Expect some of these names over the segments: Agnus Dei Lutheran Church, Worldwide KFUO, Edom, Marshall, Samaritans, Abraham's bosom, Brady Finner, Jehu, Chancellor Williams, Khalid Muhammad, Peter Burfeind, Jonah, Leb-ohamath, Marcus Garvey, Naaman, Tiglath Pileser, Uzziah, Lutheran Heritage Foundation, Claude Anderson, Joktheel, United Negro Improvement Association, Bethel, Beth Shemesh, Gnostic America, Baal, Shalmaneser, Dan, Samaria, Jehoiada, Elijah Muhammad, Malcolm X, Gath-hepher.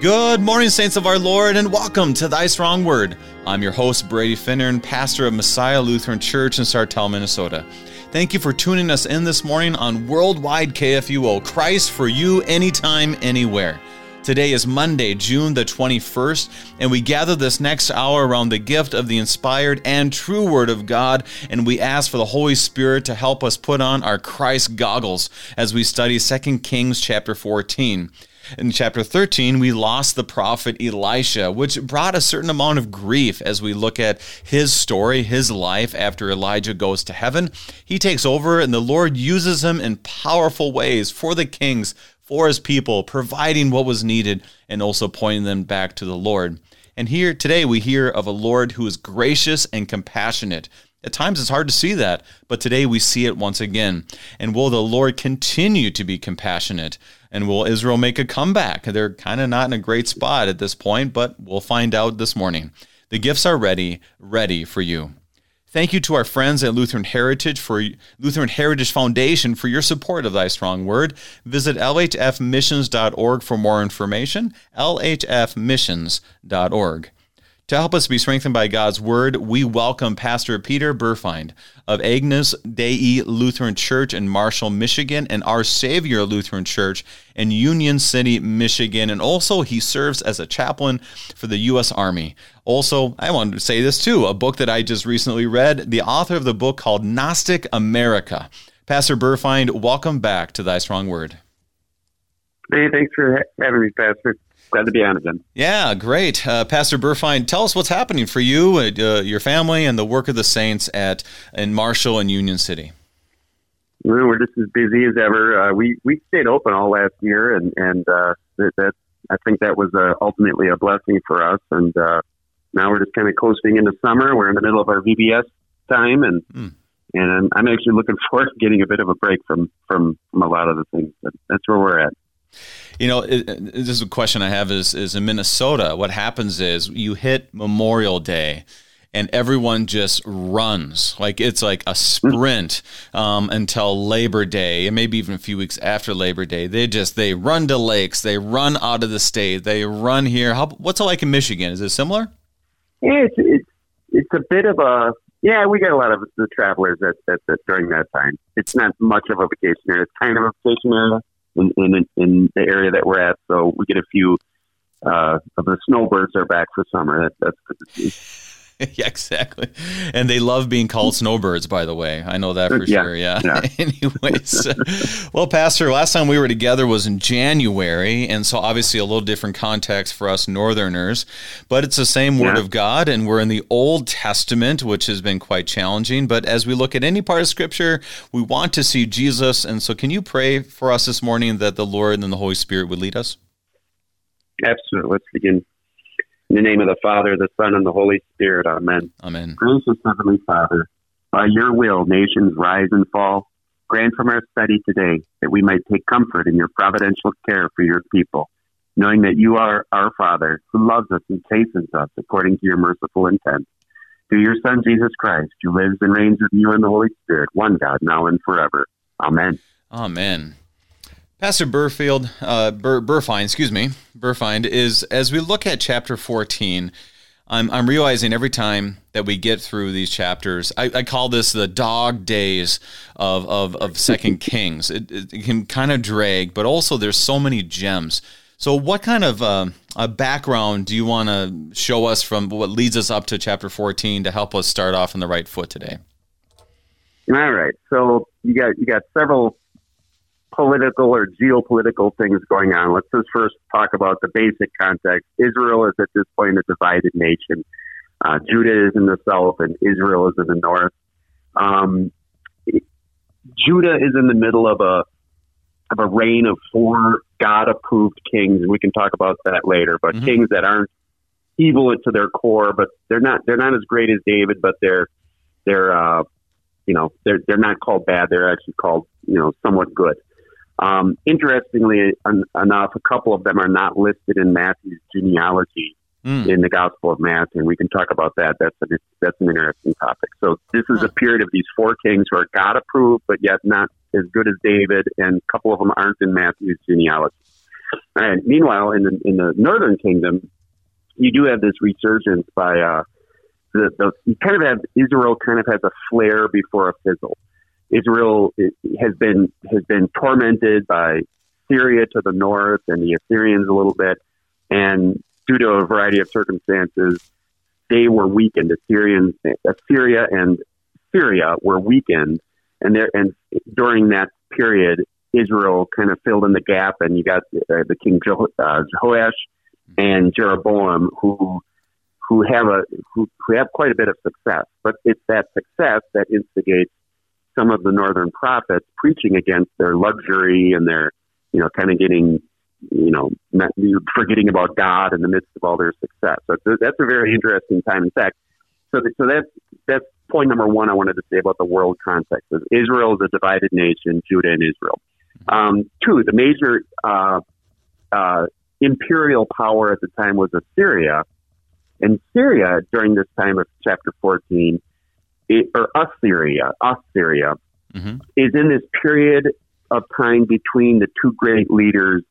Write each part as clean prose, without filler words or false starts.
Good morning, saints of our Lord, and welcome to Thy Strong Word. I'm your host, Brady Finner, and pastor of Messiah Lutheran Church in Sartell, Minnesota. Thank you for tuning us in this morning on Worldwide KFUO, Christ for You, Anytime, Anywhere. Today is Monday, June the 21st, and we gather this next hour around the gift of the inspired and true Word of God, and we ask for the Holy Spirit to help us put on our Christ goggles as we study 2 Kings chapter 14. In chapter 13, we lost the prophet Elisha, which brought a certain amount of grief as we look at his story, his life after Elijah goes to heaven. He takes over, and the Lord uses him in powerful ways for the kings, for his people, providing what was needed and also pointing them back to the Lord. And here today, we hear of a Lord who is gracious and compassionate. At times it's hard to see that, but today we see it once again. And will the Lord continue to be compassionate? And will Israel make a comeback? They're kind of not in a great spot at this point, but we'll find out this morning. The gifts are ready for you. Thank you to our friends at Lutheran Heritage Foundation for your support of Thy Strong Word. Visit lhfmissions.org for more information, lhfmissions.org. To help us be strengthened by God's Word, we welcome Pastor Peter Burfeind of Agnus Dei Lutheran Church in Marshall, Michigan, and Our Savior Lutheran Church in Union City, Michigan. And also, he serves as a chaplain for the U.S. Army. Also, I wanted to say this too, a book that I just recently read, the author of the book called Gnostic America. Pastor Burfeind, welcome back to Thy Strong Word. Hey, thanks for having me, Pastor. Glad to be on again. Yeah, great. Pastor Burfeind, tell us what's happening for you, your family, and the work of the saints in Marshall and Union City. Well, we're just as busy as ever. We stayed open all last year, and that I think that was ultimately a blessing for us. And now we're just kind of coasting into summer. We're in the middle of our VBS time, and I'm actually looking forward to getting a bit of a break from a lot of the things. But that's where we're at. You know, this is a question I have is in Minnesota, what happens is you hit Memorial Day and everyone just runs. Like it's like a sprint until Labor Day and maybe even a few weeks after Labor Day. They run to lakes. They run out of the state. They run here. What's it like in Michigan? Is it similar? Yeah, it's a bit of a, yeah, we get a lot of the travelers that during that time. It's not much of a vacation area. It's kind of a vacation area. In the area that we're at, so we get a few of the snowbirds are back for summer. That's good to see. Yeah, exactly. And they love being called snowbirds, by the way. I know that for sure. Yeah. Anyways, well, Pastor, last time we were together was in January, and so obviously a little different context for us Northerners, but it's the same Word of God, and we're in the Old Testament, which has been quite challenging. But as we look at any part of Scripture, we want to see Jesus, and so can you pray for us this morning that the Lord and the Holy Spirit would lead us? Absolutely. Let's begin. In the name of the Father, the Son, and the Holy Spirit. Amen. Amen. Gracious Heavenly Father, by your will, nations rise and fall. Grant from our study today that we might take comfort in your providential care for your people, knowing that you are our Father who loves us and chastens us according to your merciful intent. Through your Son, Jesus Christ, who lives and reigns with you in the Holy Spirit, one God, now and forever. Amen. Amen. Pastor Burfeind, is as we look at chapter 14, I'm realizing every time that we get through these chapters, I call this the dog days of 2 Kings. It can kind of drag, but also there's so many gems. So what kind of a background do you want to show us from what leads us up to chapter 14 to help us start off on the right foot today? All right. So you got several political or geopolitical things going on. Let's just first talk about the basic context. Israel is at this point a divided nation. Judah is in the south and Israel is in the north. Judah is in the middle of a reign of 4 God-approved kings, and we can talk about that later, but kings that aren't evil to their core, but they're not as great as David, but they're not called bad, they're actually called, somewhat good. Interestingly enough, a couple of them are not listed in Matthew's genealogy in the Gospel of Matthew, and we can talk about that. That's an interesting topic. So this is a period of these 4 kings who are God-approved, but yet not as good as David, and a couple of them aren't in Matthew's genealogy. And meanwhile, in the northern kingdom, you do have this resurgence by you kind of have Israel kind of has a flare before a fizzle. Israel has been tormented by Syria to the north and the Assyrians a little bit, and due to a variety of circumstances, they were weakened. Assyria and Syria were weakened, and during that period, Israel kind of filled in the gap, and you got the King Jehoash and Jeroboam who have quite a bit of success. But it's that success that instigates some of the northern prophets preaching against their luxury and their, kind of getting, forgetting about God in the midst of all their success. So that's a very interesting time. In fact, so that's point number one I wanted to say about the world context. Israel is a divided nation, Judah and Israel. Two, the major imperial power at the time was Assyria. And Syria, during this time of chapter 14, Assyria mm-hmm. is in this period of time between the two great leaders,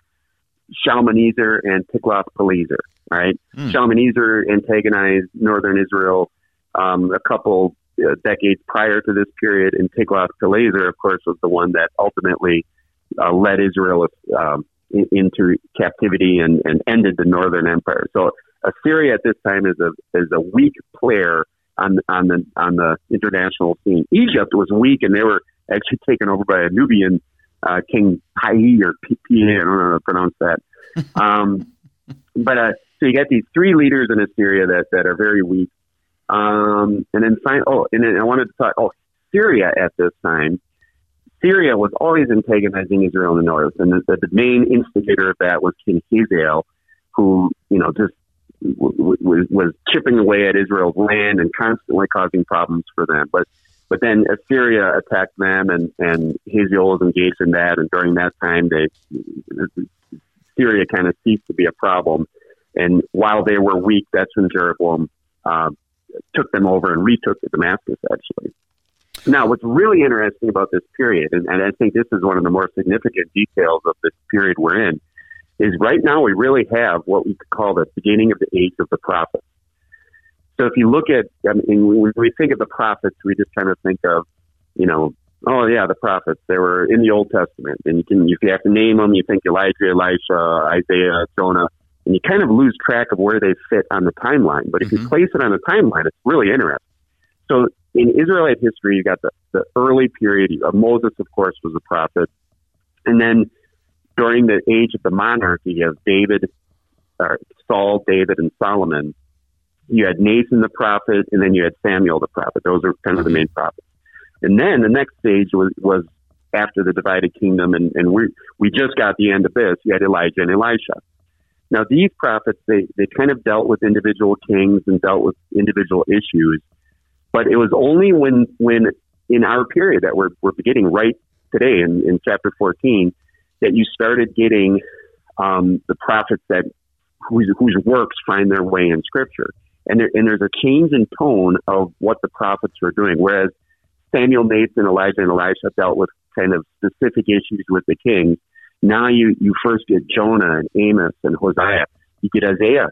Shalmaneser and Tiglath Pileser, right? Mm. Shalmaneser antagonized northern Israel a couple decades prior to this period, and Tiglath Pileser, of course, was the one that ultimately led Israel into captivity and ended the northern empire. So Assyria at this time is a weak player on the international scene. Egypt was weak, and they were actually taken over by a Nubian King Pi or Pi. I don't know how to pronounce that. So you got these three leaders in Assyria that are very weak. Syria at this time. Syria was always antagonizing Israel in the north, and the main instigator of that was King Hazael, who just was chipping away at Israel's land and constantly causing problems for them. But then Assyria attacked them, and Hazael was engaged in that. And during that time, Syria kind of ceased to be a problem. And while they were weak, that's when Jeroboam took them over and retook Damascus, actually. Now, what's really interesting about this period, and I think this is one of the more significant details of this period we're in, is right now we really have what we could call the beginning of the age of the prophets. So if you look at, when we think of the prophets, we just kind of think of, the prophets. They were in the Old Testament. And if you have to name them, you think Elijah, Elisha, Isaiah, Jonah, and you kind of lose track of where they fit on the timeline. But if mm-hmm. you place it on the timeline, it's really interesting. So in Israelite history, you got the early period. Moses, of course, was a prophet. And then during the age of the monarchy, you have Saul, David, and Solomon. You had Nathan the prophet, and then you had Samuel the prophet. Those are kind of the main prophets. And then the next stage was after the divided kingdom, and we just got the end of this. You had Elijah and Elisha. Now, these prophets, they kind of dealt with individual kings and dealt with individual issues, but it was only when in our period that we're beginning right today in chapter 14, that you started getting the prophets whose works find their way in Scripture. And there's a change in tone of what the prophets were doing, whereas Samuel, Nathan, Elijah, and Elisha dealt with kind of specific issues with the king. Now you first get Jonah and Amos and Hosea. You get Isaiah,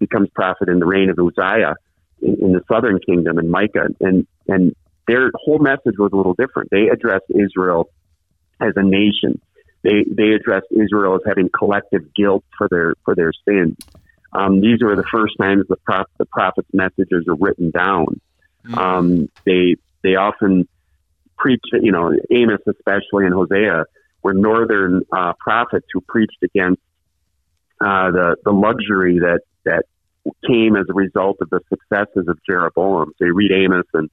becomes prophet in the reign of Uzziah in the southern kingdom, and Micah. And their whole message was a little different. They addressed Israel as a nation. They addressed Israel as having collective guilt for their sins. These were the first times the prophets' messages are written down. Mm-hmm. They often preach, Amos especially and Hosea were northern prophets who preached against the luxury that came as a result of the successes of Jeroboam. So you read Amos and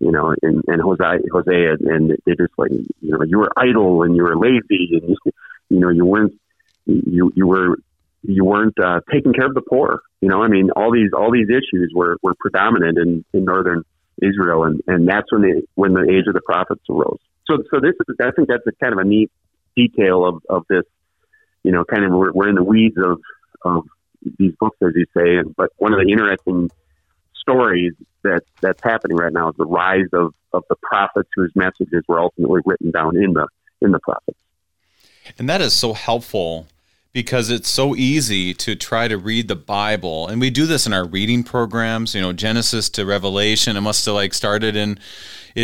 Hosea, and they just you were idle and you were lazy and you weren't taking care of the poor. All these issues were predominant in northern Israel, and that's when the age of the prophets arose. So this is, I think that's a kind of a neat detail of this. Kind of we're in the weeds of these books, as you say. But one of the interesting stories that's happening right now is the rise of the prophets whose messages were ultimately written down in the prophets. And that is so helpful. because it's so easy to try to read the Bible. And we do this in our reading programs, you know, Genesis to Revelation. It must have like started in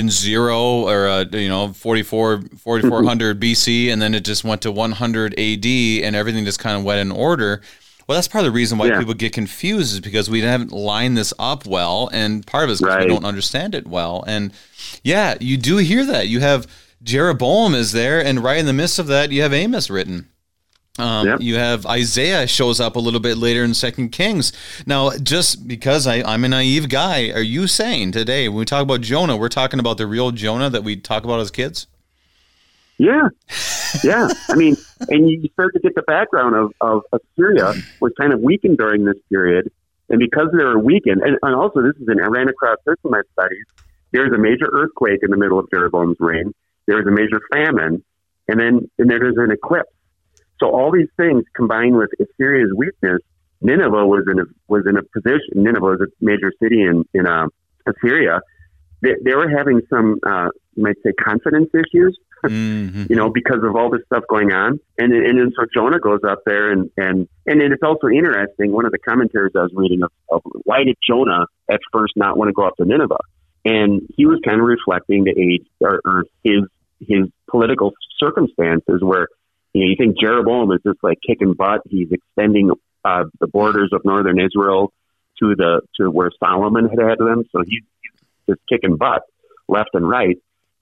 zero or, 4400 BC, and then it just went to 100 AD, and everything just kind of went in order. Well, that's part of the reason why people get confused, is because we haven't lined this up well, and part of it is because we don't understand it well. And yeah, you do hear that. You have Jeroboam is there, and right in the midst of that, you have Amos written. You have Isaiah shows up a little bit later in 2 Kings. Now, just because I'm a naive guy, are you saying today when we talk about Jonah, we're talking about the real Jonah that we talk about as kids? Yeah. Yeah. I mean, and you start to get the background of Assyria was kind of weakened during this period. And because they were weakened, and also this is an I ran across this in my studies, there was a major earthquake in the middle of Jeroboam's reign. There was a major famine. And then there was an eclipse. So all these things combined with Assyria's weakness, Nineveh was in a position. Nineveh was a major city in Assyria. They were having some, you might say, confidence issues, because of all this stuff going on. And so Jonah goes up there, and it's also interesting. One of the commentaries I was reading of why did Jonah at first not want to go up to Nineveh, and he was kind of reflecting the age or his political circumstances where. You know, you think Jeroboam is just like kicking butt. He's extending the borders of northern Israel to where Solomon had them. So he's just kicking butt left and right.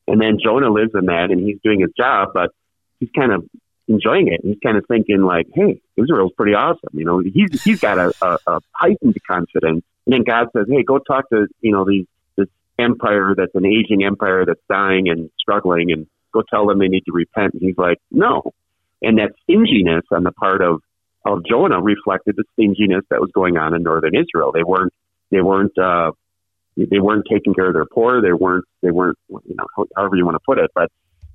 And then Jonah lives in that, and he's doing his job, but he's kind of enjoying it. He's kind of thinking like, "Hey, Israel's pretty awesome." You know, he's got a heightened confidence. And then God says, "Hey, go talk to this empire that's an aging empire that's dying and struggling, and go tell them they need to repent." And he's like, "No." And that stinginess on the part of Jonah reflected the stinginess that was going on in northern Israel. They weren't taking care of their poor. They weren't, however you want to put it, but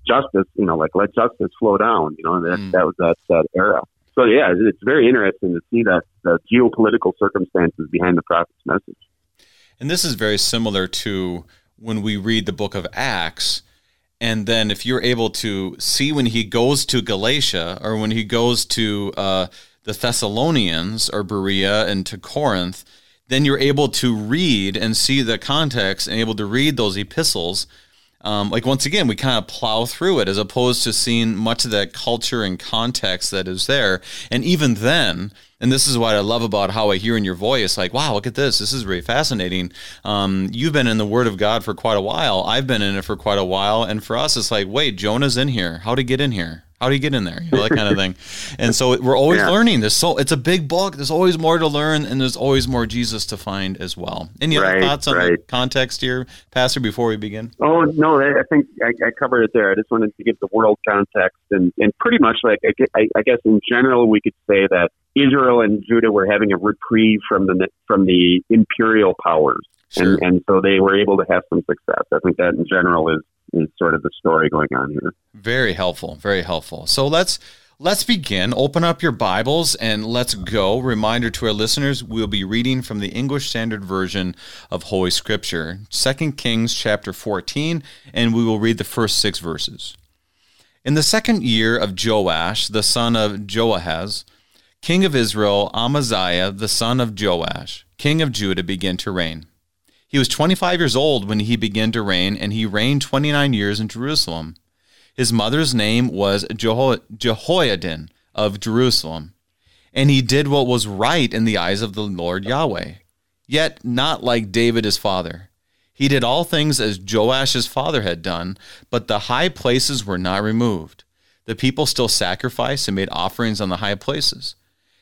justice, let justice flow down, that was that era. So yeah, it's very interesting to see that the geopolitical circumstances behind the prophet's message. And this is very similar to when we read the book of Acts. And then if you're able to see when he goes to Galatia or when he goes to the Thessalonians or Berea and to Corinth, then you're able to read and see the context and able to read those epistles. Once again, we kind of plow through it as opposed to seeing much of that culture and context that is there. And even then, and this is what I love about how I hear in your voice, like, wow, look at this. This is really fascinating. You've been in the Word of God for quite a while. I've been in it for quite a while. And for us, it's like, wait, Jonah's in here. How'd he get in here? How'd he get in there? That kind of thing. And so we're always learning. It's a big book. There's always more to learn, and there's always more Jesus to find as well. Any other thoughts on the context here, Pastor, before we begin? Oh, no, I think I covered it there. I just wanted to give the world context. And pretty much, I guess in general, we could say that Israel and Judah were having a reprieve from the imperial powers, sure. and so they were able to have some success. I think that in general is sort of the story going on here. Very helpful, very helpful. So let's begin. Open up your Bibles and let's go. Reminder to our listeners: we'll be reading from the English Standard Version of Holy Scripture, 2 Kings chapter 14, and we will read the first 6 verses. In the second year of Joash, the son of Jehoahaz, king of Israel, Amaziah, the son of Joash, king of Judah, began to reign. He was 25 years old when he began to reign, and he reigned 29 years in Jerusalem. His mother's name was Jehoiadin of Jerusalem, and he did what was right in the eyes of the Lord Yahweh, yet not like David his father. He did all things as Joash his father had done, but the high places were not removed. The people still sacrificed and made offerings on the high places.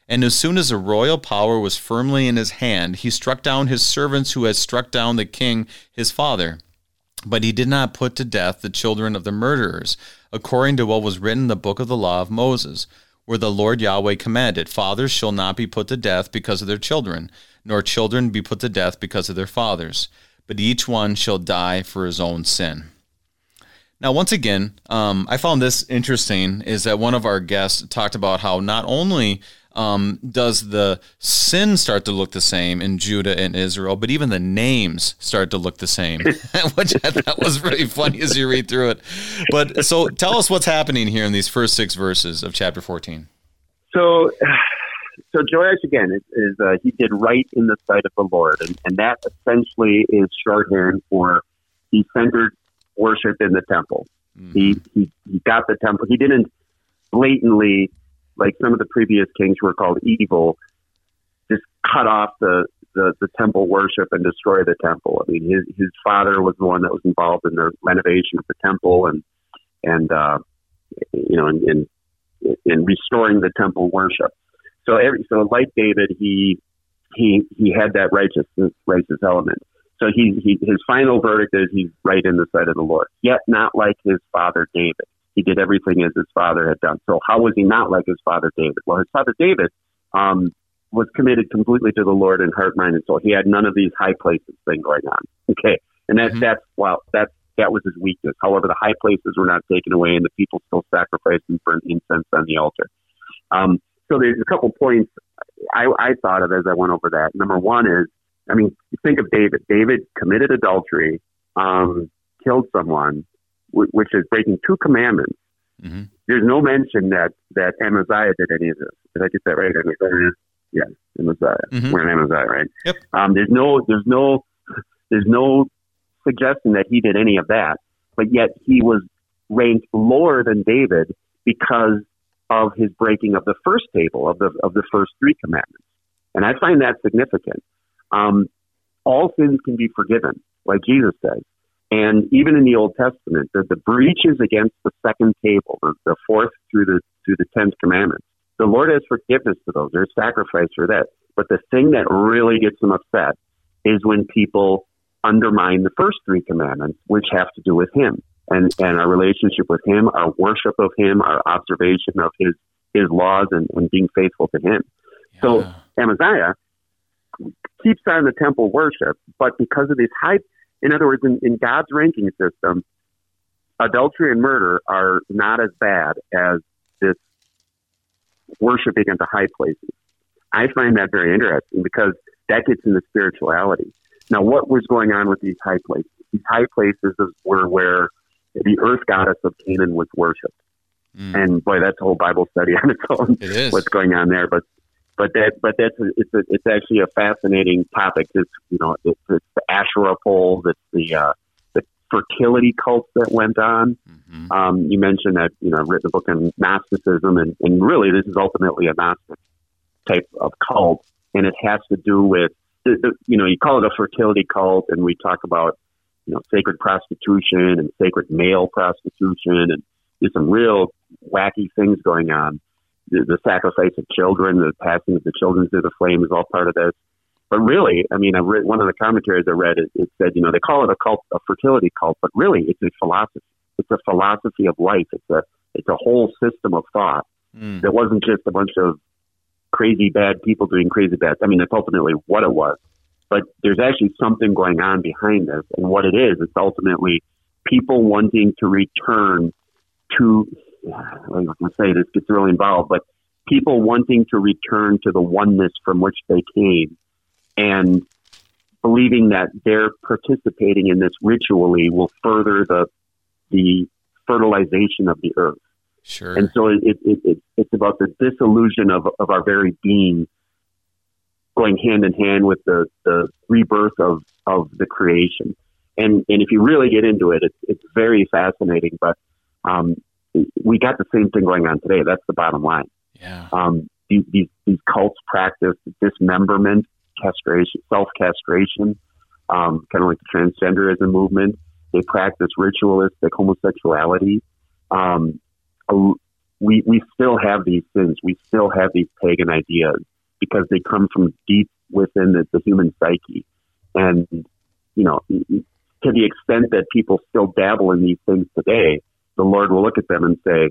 And as soon as the royal power was firmly in his hand, he struck down his servants who had struck down the king, his father. But he did not put to death the children of the murderers, according to what was written in the book of the law of Moses, where the Lord Yahweh commanded, fathers shall not be put to death because of their children, nor children be put to death because of their fathers, but each one shall die for his own sin. Now, once again, I found this interesting, is that one of our guests talked about how not only does the sin start to look the same in Judah and Israel, but even the names start to look the same, which I thought was really funny as you read through it. But so tell us what's happening here in these first 6 verses of chapter 14. So Joash, again, is he did right in the sight of the Lord. And that essentially is shorthand for he centered worship in the temple. Mm. He got the temple. He didn't blatantly, like some of the previous kings who were called evil, just cut off the temple worship and destroy the temple. I mean, his father was the one that was involved in the renovation of the temple and restoring the temple worship. So like David, he had that righteous element. So his final verdict is he's right in the sight of the Lord, yet not like his father David. He did everything as his father had done. So how was he not like his father David? Well, his father David was committed completely to the Lord in heart, mind, and soul. He had none of these high places thing going on. Okay, and that was his weakness. However, the high places were not taken away, and the people still sacrificed and burned incense on the altar. So there's a couple points I thought of as I went over that. Number one is, I mean, think of David. David committed adultery, killed someone, which is breaking two commandments. Mm-hmm. There's no mention that Amaziah did any of this. Did I get that right? Yeah, Amaziah. Mm-hmm. We're in Amaziah, right? Yep. There's no suggestion that he did any of that, but yet he was ranked lower than David because of his breaking of the first table of the first three commandments. And I find that significant. All sins can be forgiven, like Jesus says. And even in the Old Testament, the breaches against the second table, the fourth through the 10th commandments, the Lord has forgiveness for those. There's sacrifice for that. But the thing that really gets him upset is when people undermine the first three commandments, which have to do with him and our relationship with him, our worship of him, our observation of his laws and being faithful to him. Yeah. So Amaziah keeps on the temple worship, but because of these high, in other words, in God's ranking system, adultery and murder are not as bad as this worshiping at the high places. I find that very interesting because that gets into spirituality. Now, what was going on with these high places? These high places were where the earth goddess of Canaan was worshipped. Mm. And boy, that's a whole Bible study on its own. It is. What's going on there. But that's actually a fascinating topic. It's the Asherah poles. It's the fertility cults that went on. Mm-hmm. You mentioned that, I've written a book on Gnosticism, and really this is ultimately a Gnostic type of cult. And it has to do with, you call it a fertility cult, and we talk about, sacred prostitution and sacred male prostitution, and there's some real wacky things going on. The sacrifice of children, the passing of the children through the flame is all part of this. But really, I mean, one of the commentaries I read, it said, they call it a fertility cult, but really it's a philosophy. It's a philosophy of life. It's a whole system of thought that wasn't just a bunch of crazy bad people doing crazy bad. I mean, that's ultimately what it was. But there's actually something going on behind this. And what it is, it's ultimately people wanting to return to, I'm not going to say this gets really involved, but people wanting to return to the oneness from which they came and believing that their participating in this ritually will further the fertilization of the earth. Sure. And so it's about the disillusion of our very being going hand in hand with the rebirth of the creation. And if you really get into it, it's very fascinating, but we got the same thing going on today. That's the bottom line. Yeah. These cults practice dismemberment, castration, self-castration, kind of like the transgenderism movement. They practice ritualistic homosexuality. We still have these sins. We still have these pagan ideas because they come from deep within the human psyche. And, to the extent that people still dabble in these things today, the Lord will look at them and say,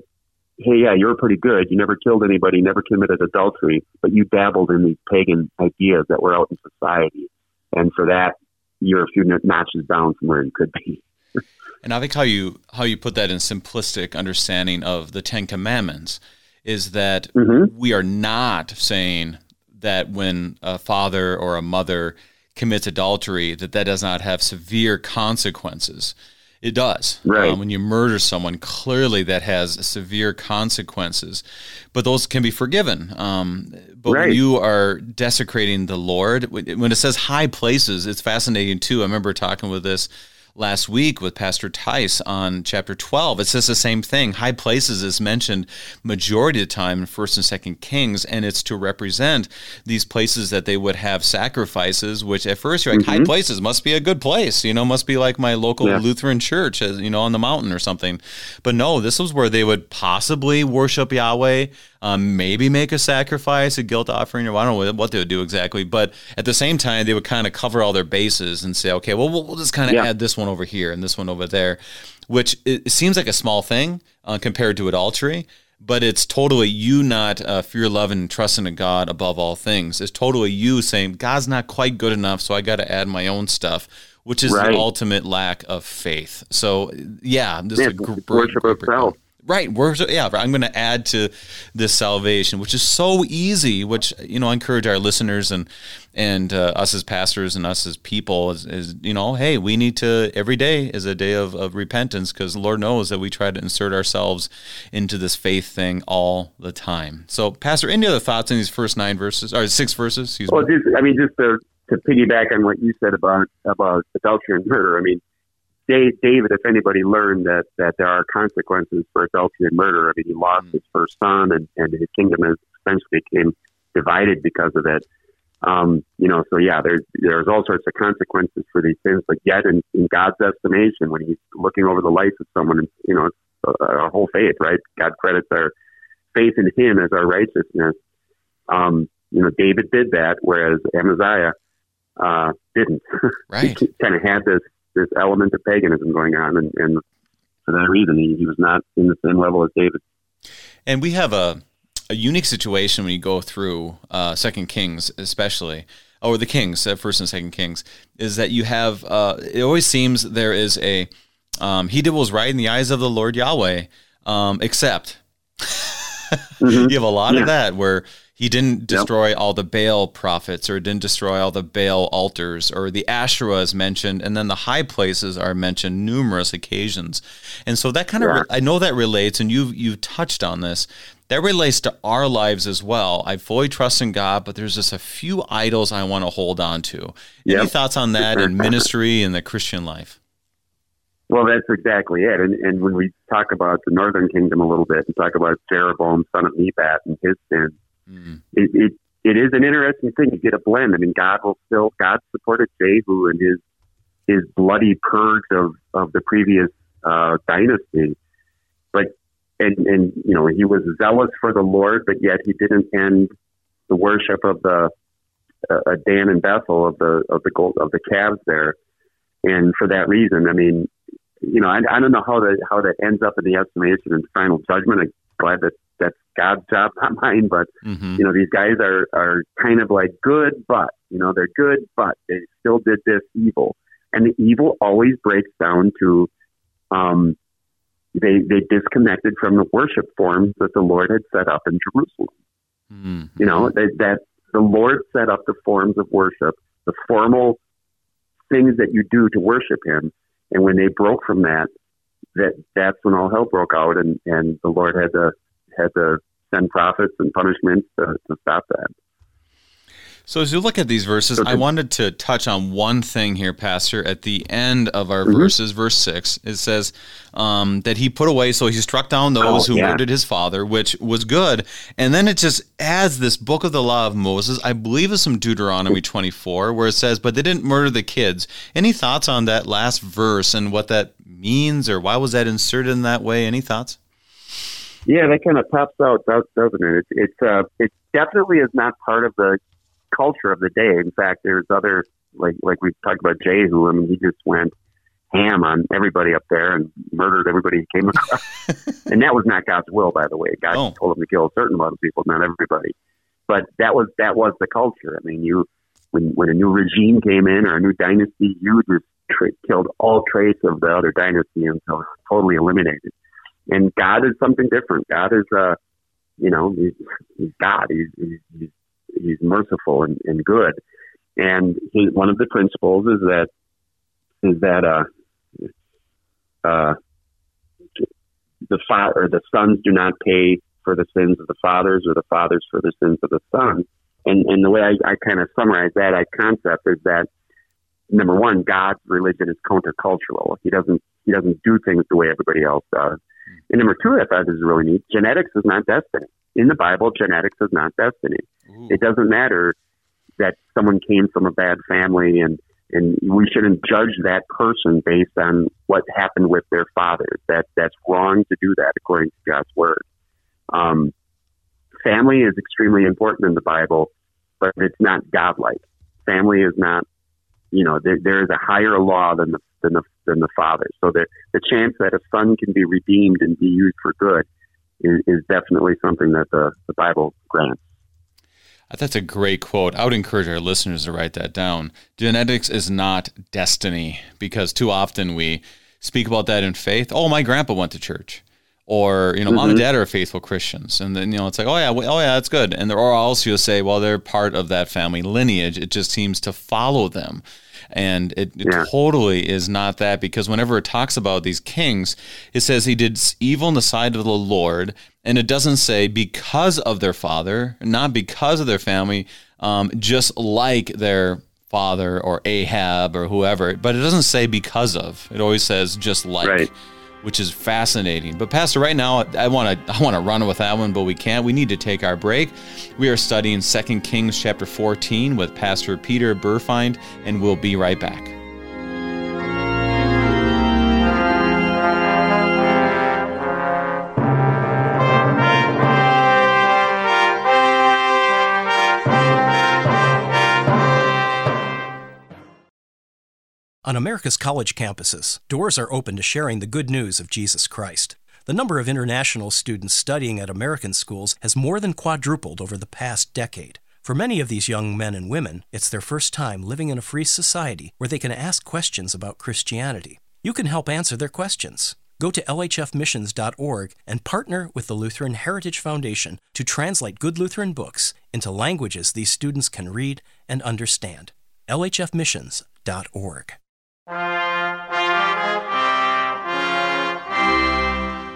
hey, yeah, you're pretty good. You never killed anybody, never committed adultery, but you dabbled in these pagan ideas that were out in society. And for that, you're a few notches down from where you could be. And I think how you put that in simplistic understanding of the Ten Commandments is that we are not saying that when a father or a mother commits adultery, that does not have severe consequences. It does. Right. When you murder someone, clearly that has severe consequences, but those can be forgiven. But right. when you are desecrating the Lord, when it says high places, it's fascinating too. I remember talking with this last week with Pastor Tice on chapter 12. It says the same thing. High places is mentioned majority of the time in 1st and 2nd Kings, and it's to represent these places that they would have sacrifices, which at first you're like, high places must be a good place, you know, must be like my local Lutheran church, you know, on the mountain or something. But no, this was where they would possibly worship Yahweh, maybe make a sacrifice, a guilt offering, or I don't know what they would do exactly. But at the same time, they would kind of cover all their bases and say, okay, well, we'll just kind of add this one over here and this one over there, which it seems like a small thing compared to adultery, but it's totally you not fear, love, and trusting in God above all things. It's totally you saying, God's not quite good enough, so I got to add my own stuff, which is the ultimate lack of faith. So, this is a great worship of self. Right. I'm going to add to this salvation, which is so easy, which, you know, I encourage our listeners and us as pastors and us as people is, you know, hey, we need to, every day is a day of repentance, because the Lord knows that we try to insert ourselves into this faith thing all the time. So, Pastor, any other thoughts on these first 6 verses? Excuse me. Just to piggyback on what you said about adultery and murder, I mean, David, if anybody learned that there are consequences for adultery and murder, I mean, he lost his first son, and his kingdom essentially became divided because of it. There's all sorts of consequences for these things, but yet in God's estimation, when he's looking over the life of someone, you know, it's our whole faith, right? God credits our faith in him as our righteousness. David did that, whereas Amaziah didn't. Right. He kind of had this element of paganism going on, and for that reason, he was not in the same level as David. And we have a unique situation when you go through 2 Kings especially, or the Kings, 1st and 2 Kings, is that you have, it always seems there is a, he did what was right in the eyes of the Lord Yahweh, except you have a lot of that where he didn't destroy all the Baal prophets, or didn't destroy all the Baal altars, or the Asherah is mentioned, and then the high places are mentioned numerous occasions. And so that kind of, I know that relates, and you've touched on this, that relates to our lives as well. I fully trust in God, but there's just a few idols I want to hold on to. Any thoughts on that in ministry and the Christian life? Well, that's exactly it. And when we talk about the northern kingdom a little bit, and talk about Jeroboam son of Nebat and his sin, It is an interesting thing. You get a blend. I mean, God supported Jehu and his bloody purge of the previous dynasty, but and you know, he was zealous for the Lord, but yet he didn't end the worship of the Dan and Bethel of the gold of the calves there, and for that reason, I mean, you know, I don't know how that ends up in the estimation and final judgment. I'm glad that that's God's job, not mine, but, you know, these guys are kind of like good, but, you know, they're good, but they still did this evil. And the evil always breaks down to they disconnected from the worship forms that the Lord had set up in Jerusalem. Mm-hmm. You know, that the Lord set up the forms of worship, the formal things that you do to worship him. And when they broke from that's when all hell broke out, and the Lord had to send prophets and punishments to stop that. So as you look at these verses, I wanted to touch on one thing here, Pastor. At the end of our verses, verse 6, it says that he put away, so he struck down those who murdered his father, which was good. And then it just adds this book of the law of Moses, I believe it's from Deuteronomy 24, where it says, but they didn't murder the kids. Any thoughts on that last verse and what that means, or why was that inserted in that way? Any thoughts? Yeah, that kind of pops out, doesn't it? It definitely is not part of the culture of the day. In fact, there's other, like we've talked about Jehu, I mean, he just went ham on everybody up there and murdered everybody he came across. And that was not God's will, by the way. God told him to kill a certain amount of people, not everybody. But that was the culture. I mean, you when a new regime came in or a new dynasty, you just killed all trace of the other dynasty until it was totally eliminated. And God is something different. God is, you know, he's God. He's merciful and good. And one of the principles is that the father or the sons do not pay for the sins of the fathers, or the fathers for the sins of the sons. And the way I kind of summarize that concept is that, number one, God's religion is countercultural. He doesn't do things the way everybody else does. And number two, I thought this is really neat. Genetics is not destiny. In the Bible, genetics is not destiny. Ooh. It doesn't matter that someone came from a bad family, and we shouldn't judge that person based on what happened with their fathers. That's wrong to do that according to God's word. Family is extremely important in the Bible, but it's not godlike. Family is not, there is a higher law than the father. So the chance that a son can be redeemed and be used for good is definitely something that the Bible grants. That's a great quote. I would encourage our listeners to write that down. Genetics is not destiny, because too often we speak about that in faith. Oh, my grandpa went to church. Or, mom and dad are faithful Christians. And then, it's like, oh yeah, that's good. And there are also, you'll say, well, they're part of that family lineage. It just seems to follow them. And it totally is not that, because whenever it talks about these kings, it says he did evil in the sight of the Lord. And it doesn't say because of their father, not because of their family, just like their father or Ahab or whoever. But it doesn't say because of. It always says just like. Right. Which is fascinating. But Pastor, right now, I want to run with that one, but we can't. We need to take our break. We are studying 2 Kings chapter 14 with Pastor Peter Burfeind, and we'll be right back. On America's college campuses, doors are open to sharing the good news of Jesus Christ. The number of international students studying at American schools has more than quadrupled over the past decade. For many of these young men and women, it's their first time living in a free society where they can ask questions about Christianity. You can help answer their questions. Go to lhfmissions.org and partner with the Lutheran Heritage Foundation to translate good Lutheran books into languages these students can read and understand. lhfmissions.org.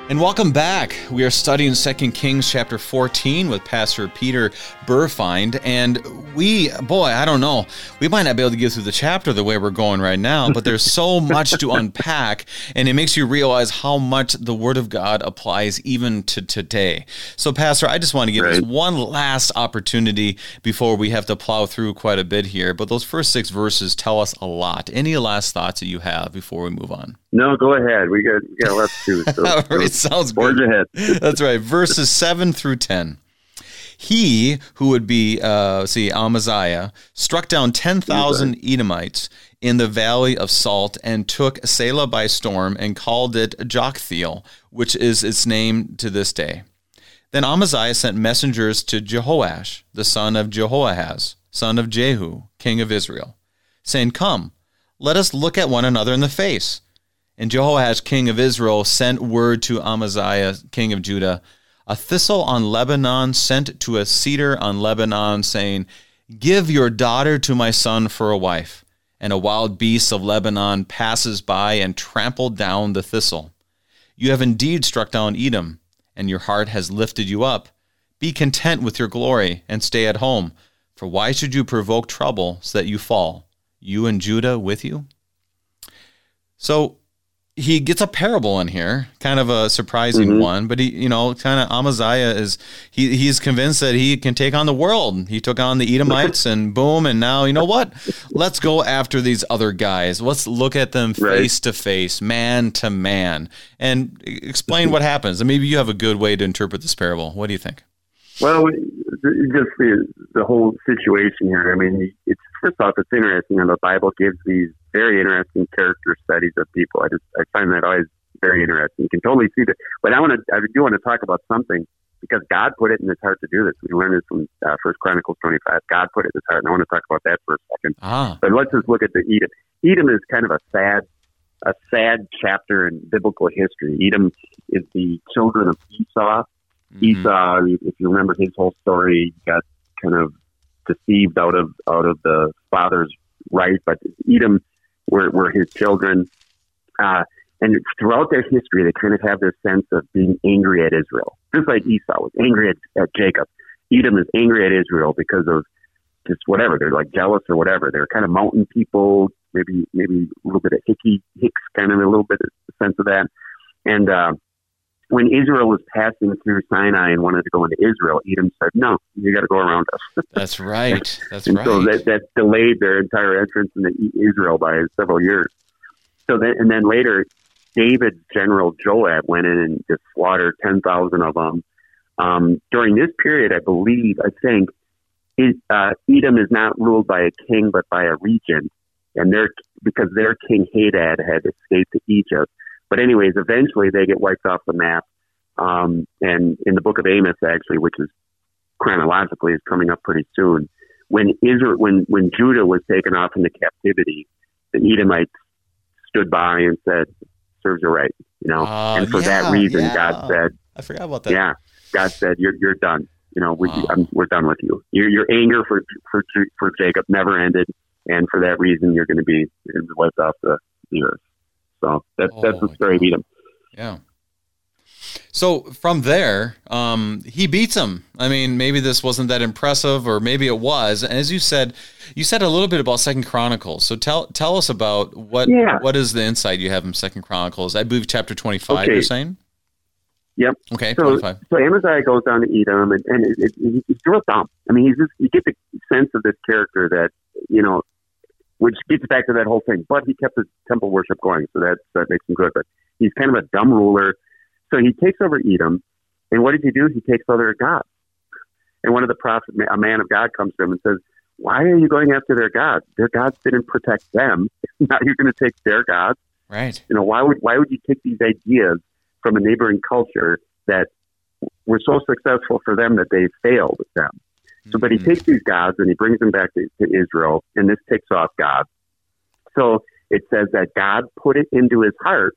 And welcome back. We are studying 2 Kings chapter 14 with Pastor Peter Burfeind, and we might not be able to get through the chapter the way we're going right now, but there's so much to unpack, and it makes you realize how much the Word of God applies even to today. So, Pastor, I just want to give us one last opportunity before we have to plow through quite a bit here, but those first six verses tell us a lot. Any last thoughts that you have before we move on? No, go ahead. We got left to it. All right, sounds good. That's right. Verses 7 through 10. He, who would be, Amaziah, struck down 10,000 Edomites in the Valley of Salt and took Selah by storm and called it Joktheel, which is its name to this day. Then Amaziah sent messengers to Jehoash, the son of Jehoahaz, son of Jehu, king of Israel, saying, "Come, let us look at one another in the face." And Jehoash, king of Israel, sent word to Amaziah, king of Judah, a thistle on Lebanon sent to a cedar on Lebanon, saying, "Give your daughter to my son for a wife." And a wild beast of Lebanon passes by and trampled down the thistle. You have indeed struck down Edom, and your heart has lifted you up. Be content with your glory and stay at home, for why should you provoke trouble so that you fall, you and Judah with you? So, he gets a parable in here, kind of a surprising one, but Amaziah is, he's convinced that he can take on the world. He took on the Edomites and boom. And now, let's go after these other guys. Let's look at them face to face, man to man, and explain what happens. And maybe you have a good way to interpret this parable. What do you think? Well, just the whole situation here. I mean, it's first off, it's interesting, and the Bible gives these very interesting character studies of people. I find that always very interesting. You can totally see that. But I do want to talk about something, because God put it in his heart to do this. We learned this from 1 Chronicles 25. God put it in his heart, and I want to talk about that for a second. Ah. But let's just look at the Edom. Edom is kind of a sad chapter in biblical history. Edom is the children of Esau. Esau, if you remember his whole story, got kind of deceived out of the father's right, but Edom were his children. And throughout their history, they kind of have this sense of being angry at Israel. Just like Esau was angry at Jacob. Edom is angry at Israel because of just whatever. They're like jealous or whatever. They're kind of mountain people, maybe a little bit of hicks, kind of a little bit of sense of that. And when Israel was passing through Sinai and wanted to go into Israel, Edom said, no, you got to go around us. That's right. That's and right. So that delayed their entire entrance into Israel by several years. So then, and then later, David's general Joab went in and just slaughtered 10,000 of them. During this period, I think, Edom is not ruled by a king, but by a regent. And because their king Hadad had escaped to Egypt. But anyways, eventually they get wiped off the map. And in the book of Amos, actually, which is chronologically is coming up pretty soon, when Judah was taken off into captivity, the Edomites stood by and said, "Serves you right," you know. And for that reason, God said, "I forgot about that." Yeah, God said, "You're done. You know, we're done with you. Your anger for Jacob never ended, and for that reason, you're going to be wiped off the earth." So that's the story of Edom. Yeah. So from there, he beats him. I mean, maybe this wasn't that impressive, or maybe it was. And as you said a little bit about 2 Chronicles. So tell us about what is the insight you have in 2 Chronicles? I believe chapter 25, okay. You're saying? Yep. Okay, so, 25. So Amaziah goes down to Edom, and he's real dumb. I mean, you get the sense of this character that, you know, which gets back to that whole thing. But he kept his temple worship going, so that makes him good. But he's kind of a dumb ruler. So he takes over Edom, and what does he do? He takes over God. And one of the prophets, a man of God, comes to him and says, "Why are you going after their gods? Their gods didn't protect them. Now you're going to take their gods." Right. You know, why would you take these ideas from a neighboring culture that were so successful for them that they failed with them? Mm-hmm. So, but he takes these gods and he brings them back to Israel, and this takes off God. So it says that God put it into his heart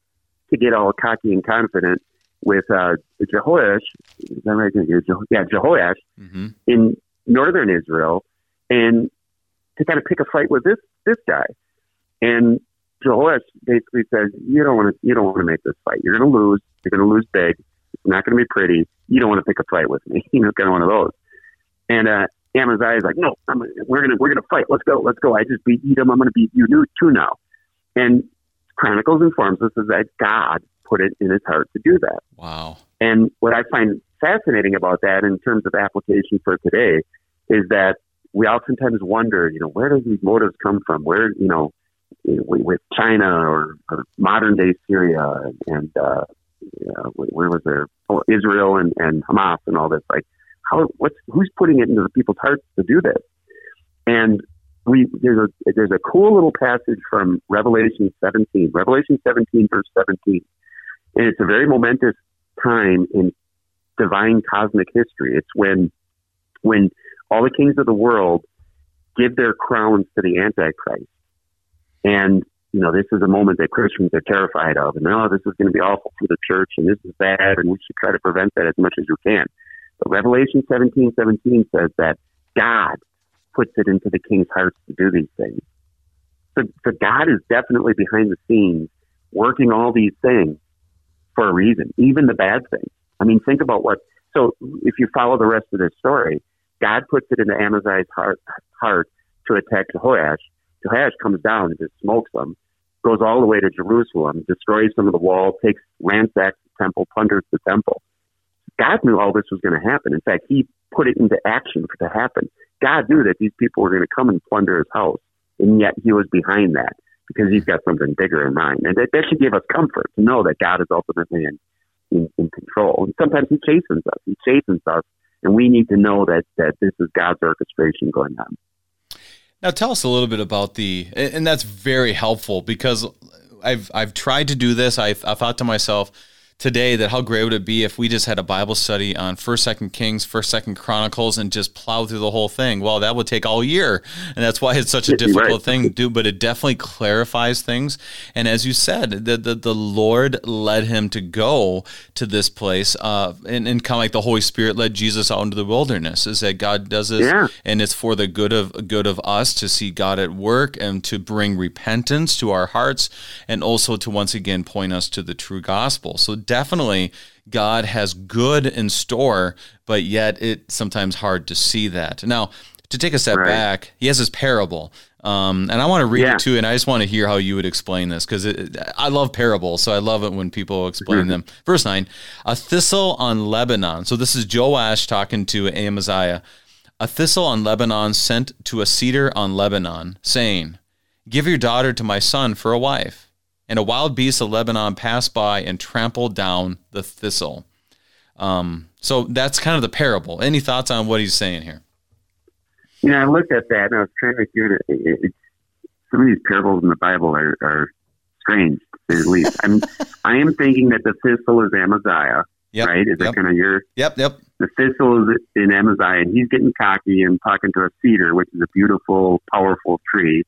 to get all cocky and confident with Jehoash, is that right? Yeah, Jehoash, mm-hmm. in northern Israel, and to kind of pick a fight with this guy. And Jehoash basically says, "You don't want to make this fight. You're going to lose. You're going to lose big. It's not going to be pretty. You don't want to pick a fight with me." You know, kind of one of those. And Amaziah is like, "No, we're gonna fight. Let's go. I just beat Edom. I'm going to beat you too now." And Chronicles informs us is that God put it in his heart to do that. Wow. And what I find fascinating about that in terms of application for today is that we oftentimes wonder, you know, where do these motives come from? Where, you know, with China or modern day Syria and where was there? Oh, Israel and Hamas and all this. Like, who's putting it into the people's hearts to do this? And there's a cool little passage from Revelation 17, verse 17. And it's a very momentous time in divine cosmic history. It's when all the kings of the world give their crowns to the Antichrist. And, you know, this is a moment that Christians are terrified of. And, oh, this is going to be awful for the church, and this is bad, and we should try to prevent that as much as we can. But Revelation 17:17 says that God puts it into the king's hearts to do these things. So God is definitely behind the scenes working all these things for a reason, even the bad things. I mean, think about so if you follow the rest of this story, God puts it into Amaziah's heart to attack Jehoash. Jehoash comes down and just smokes them, goes all the way to Jerusalem, destroys some of the wall, ransacks the temple, plunders the temple. God knew all this was going to happen. In fact, he put it into action for it to happen. God knew that these people were going to come and plunder his house, and yet he was behind that, because he's got something bigger in mind. And that should give us comfort to know that God is ultimately in control. And sometimes he chastens us. And we need to know that this is God's orchestration going on. Now tell us a little bit about and that's very helpful, because I've tried to do this. I thought to myself, today that how great would it be if we just had a Bible study on 1st, 2nd Kings, 1st, 2nd Chronicles, and just plow through the whole thing. Well, that would take all year, and that's why it's such a difficult thing to do, but it definitely clarifies things. And as you said, the Lord led him to go to this place, and kind of like the Holy Spirit led Jesus out into the wilderness, is that God does this, and it's for the good of us to see God at work and to bring repentance to our hearts, and also to once again point us to the true gospel. So definitely, God has good in store, but yet it's sometimes hard to see that. Now, to take a step back, he has this parable, and I want to read it too, and I just want to hear how you would explain this, because I love parables, so I love it when people explain them. Verse 9, a thistle on Lebanon. So this is Joash talking to Amaziah. A thistle on Lebanon sent to a cedar on Lebanon, saying, give your daughter to my son for a wife. And a wild beast of Lebanon passed by and trampled down the thistle. So that's kind of the parable. Any thoughts on what he's saying here? You know, I looked at that and I was trying to figure it out. Some of these parables in the Bible are strange, to say the least. I am thinking that the thistle is Amaziah, right? Is that kind of your... The thistle is in Amaziah, and he's getting cocky and talking to a cedar, which is a beautiful, powerful tree,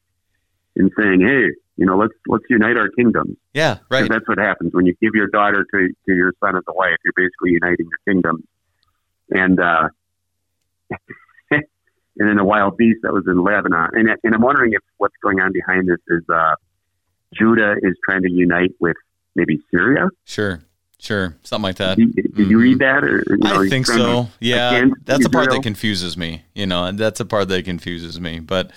and saying, hey... You know, let's unite our kingdoms. Yeah, right. That's what happens when you give your daughter to your son as a wife. You're basically uniting your kingdoms. And and then the wild beast that was in Lebanon. And I'm wondering if what's going on behind this is Judah is trying to unite with maybe Syria. Sure, something like that. Did you read that? Or, you know, I think so. Yeah, that's the part that confuses me. You know, that's the part that confuses me. But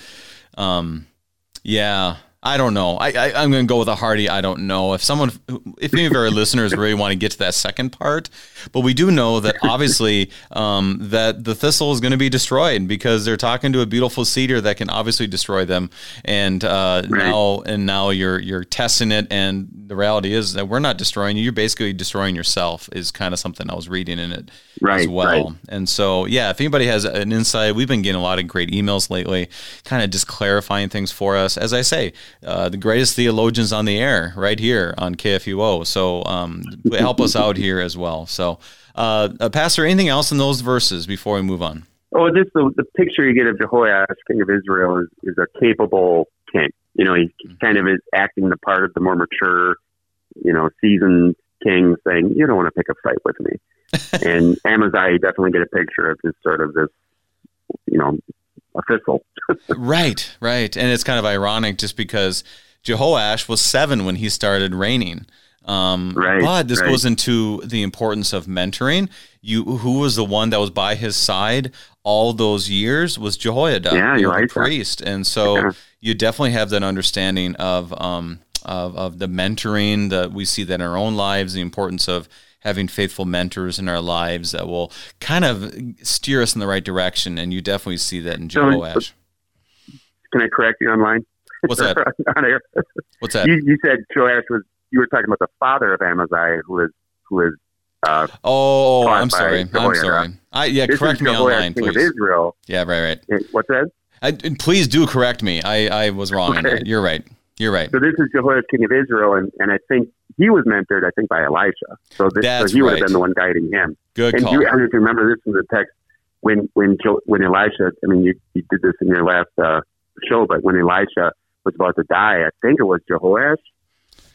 yeah. I don't know. I'm going to go with a hearty I don't know. If any of our listeners really want to get to that second part, but we do know that obviously that the thistle is going to be destroyed because they're talking to a beautiful cedar that can obviously destroy them. And now you're testing it, and the reality is that we're not destroying you. You're basically destroying yourself is kind of something I was reading in it as well. Right. And so, yeah, if anybody has an insight, we've been getting a lot of great emails lately, kind of just clarifying things for us. As I say, the greatest theologians on the air right here on KFUO. So help us out here as well. So Pastor, anything else in those verses before we move on? Oh, this the picture you get of Jehoash, king of Israel, is a capable king. You know, he kind of is acting the part of the more mature, you know, seasoned king, saying, you don't want to pick a fight with me. And Amaziah, you definitely get a picture of just sort of this, you know, official. Right. And it's kind of ironic just because Jehoash was 7 when he started reigning. But this goes into the importance of mentoring. Who was the one that was by his side all those years was Jehoiada, the priest. And so you definitely have that understanding of the mentoring that we see that in our own lives, the importance of having faithful mentors in our lives that will kind of steer us in the right direction. And you definitely see that in Joash. Can I correct you online? What's that? What's that? You said Joash was, you were talking about the father of Amaziah who is I'm sorry. Correct me online, please. King of Israel. Yeah, right. What's that? Please do correct me. I was wrong on that. You're right. So this is Jehoash, king of Israel, and I think he was mentored, by Elisha. So he would have been the one guiding him. Good call. And I just remember this in the text when Elisha, you did this in your last show, but when Elisha was about to die, I think it was Jehoash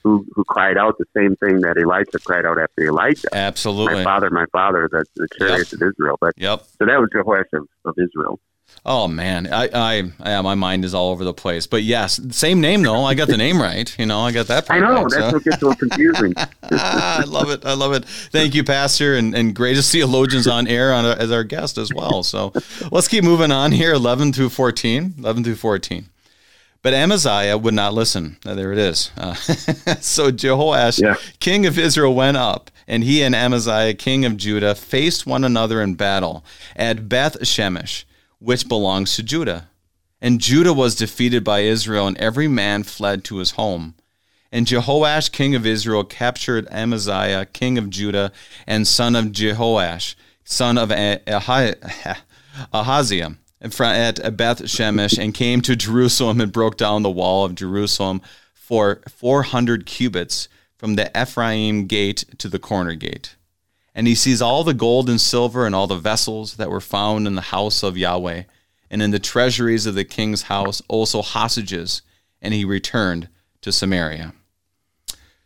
who cried out the same thing that Elisha cried out after Elijah. Absolutely. My father, that's the chariots of Israel. So that was Jehoash of Israel. Oh man, I my mind is all over the place. But yes, same name though. I got the name right. You know, I got that. I know that's what gets so confusing. I love it. Thank you, Pastor, and greatest theologians on air as our guest as well. So let's keep moving on here. 11 through 14. But Amaziah would not listen. Now, there it is. So Jehoash, king of Israel, went up, and he and Amaziah, king of Judah, faced one another in battle at Beth Shemesh, which belongs to Judah. And Judah was defeated by Israel, and every man fled to his home. And Jehoash, king of Israel, captured Amaziah, king of Judah, and son of Jehoash, son of Ahaziah, at Beth Shemesh, and came to Jerusalem and broke down the wall of Jerusalem for 400 cubits, from the Ephraim gate to the corner gate. And he sees all the gold and silver and all the vessels that were found in the house of Yahweh, and in the treasuries of the king's house, also hostages, and he returned to Samaria.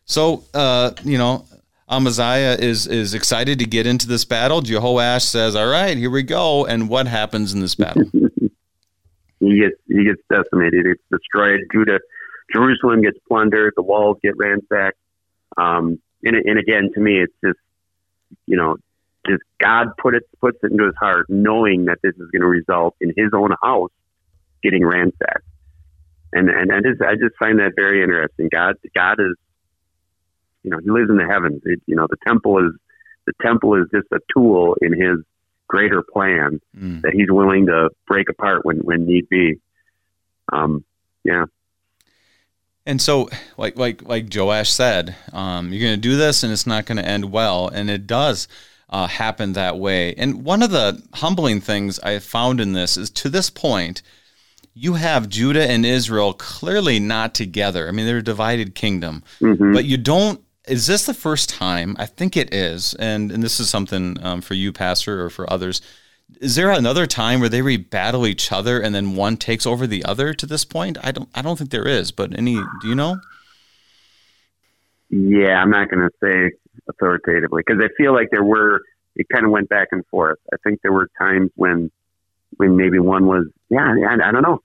So, Amaziah is excited to get into this battle. Jehoash says, all right, here we go. And what happens in this battle? He gets decimated. It's destroyed. Judah, Jerusalem gets plundered. The walls get ransacked. And again, to me, it's just, just God puts it into his heart, knowing that this is going to result in his own house getting ransacked. And I just find that very interesting. God is, he lives in the heavens. The temple is just a tool in his greater plan that he's willing to break apart when need be. And so, like Joash said, you're going to do this, and it's not going to end well. And it does happen that way. And one of the humbling things I found in this is, to this point, you have Judah and Israel clearly not together. I mean, they're a divided kingdom. Mm-hmm. But you don't. Is this the first time? I think it is. And this is something for you, Pastor, or for others. Is there another time where they battle each other and then one takes over the other to this point? I don't think there is, but do you know? Yeah, I'm not going to say authoritatively, because I feel like it kind of went back and forth. I think there were times when maybe one was, I don't know.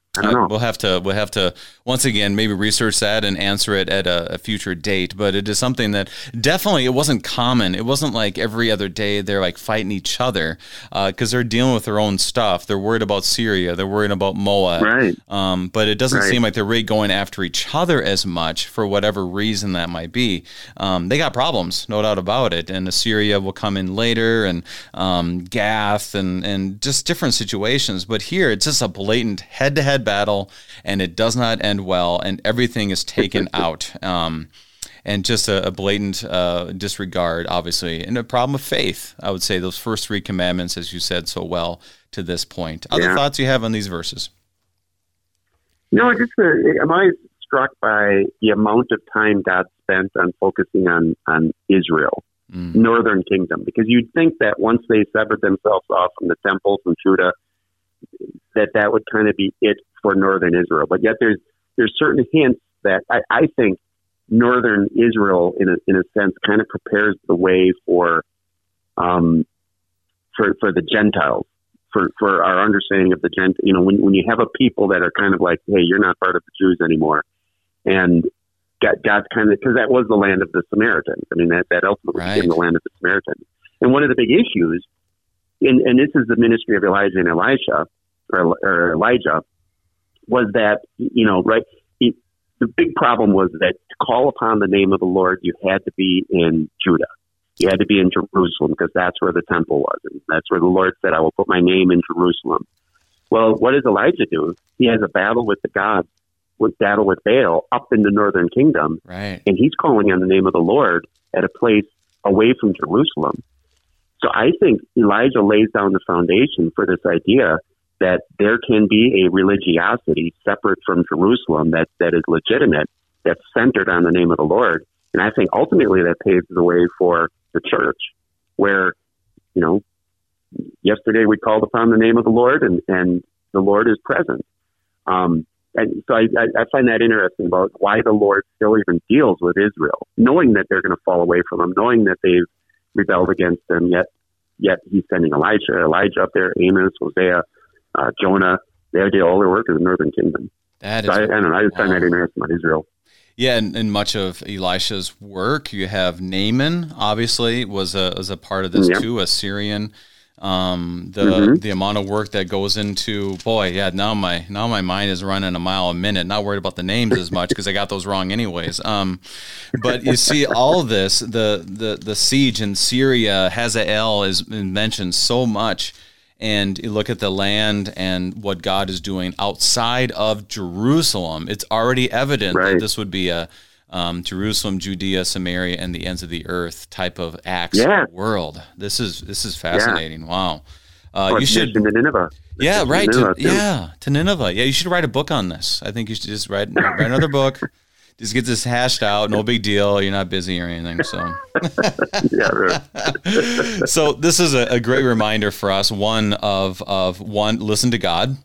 We'll have to once again maybe research that and answer it at a future date. But it is something that definitely, it wasn't common. It wasn't like every other day they're fighting each other, because they're dealing with their own stuff. They're worried about Syria. They're worried about Moab. Right. But it doesn't seem like they're really going after each other as much, for whatever reason that might be. They got problems, no doubt about it. And Assyria will come in later, and Gath, and just different situations. But here it's just a blatant head-to-head battle, and it does not end well, and everything is taken out, and just a blatant disregard, obviously, and a problem of faith. I would say those first three commandments, as you said so well to this point. Other thoughts you have on these verses? I'm always struck by the amount of time God spent on focusing on Israel, Northern Kingdom, because you'd think that once they severed themselves off from the temple from Judah, that would kind of be it for Northern Israel. But yet there's certain hints that I think Northern Israel, in a sense, kind of prepares the way for the Gentiles, for our understanding of the Gentiles. When you have a people that are kind of like, hey, you're not part of the Jews anymore. And God's kind of, because that was the land of the Samaritans. I mean, that ultimately became the land of the Samaritans. And one of the big issues, and this is the ministry of Elijah and Elisha, or Elijah, was that, the big problem was that to call upon the name of the Lord, you had to be in Judah. You had to be in Jerusalem, because that's where the temple was. And that's where the Lord said, I will put my name in Jerusalem. Well, what does Elijah do? He has a battle with the gods, battle with Baal up in the northern kingdom. Right. And he's calling on the name of the Lord at a place away from Jerusalem. So I think Elijah lays down the foundation for this idea that there can be a religiosity separate from Jerusalem that is legitimate, that's centered on the name of the Lord. And I think ultimately that paves the way for the church, where, yesterday we called upon the name of the Lord, and the Lord is present. And so I find that interesting about why the Lord still even deals with Israel, knowing that they're going to fall away from him, knowing that they've rebelled against him, yet he's sending Elijah up there, Amos, Hosea, Jonah. They did all their work in the northern kingdom. That is, so I just find that interesting about Israel. Yeah, and much of Elisha's work, you have Naaman, obviously, was a part of this too, a Syrian. The amount of work that goes into, now my mind is running a mile a minute, not worried about the names as much, because I got those wrong anyways. But you see all this, the siege in Syria, Hazael is mentioned so much, and you look at the land and what God is doing outside of Jerusalem. It's already evident that this would be a Jerusalem, Judea, Samaria, and the ends of the earth type of acts of the world. This is fascinating. Yeah. Wow. You should to Nineveh. Yeah, right. To Nineveh. Yeah, you should write a book on this. I think you should just write another book. just get this hashed out. No big deal. You're not busy or anything. So, So this is a great reminder for us. One, listen to God.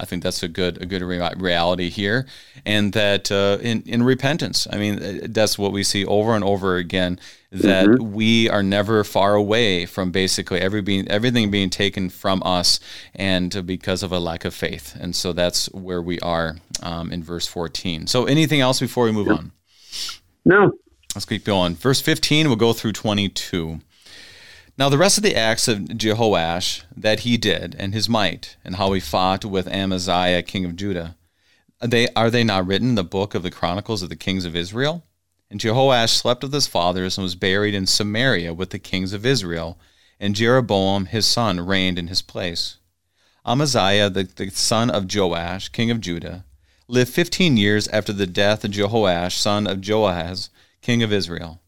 I think that's a good reality here, and that in repentance. I mean, that's what we see over and over again. That we are never far away from basically everything being taken from us, and because of a lack of faith. And so that's where we are in verse 14. So anything else before we move on? No. Let's keep going. Verse 15. We'll go through 22. Now the rest of the acts of Jehoash that he did, and his might, and how he fought with Amaziah king of Judah, are they not written in the book of the Chronicles of the Kings of Israel? And Jehoash slept with his fathers and was buried in Samaria with the kings of Israel, and Jeroboam his son reigned in his place. Amaziah, the son of Joash, king of Judah, lived 15 years after the death of Jehoash, son of Joahaz, king of Israel.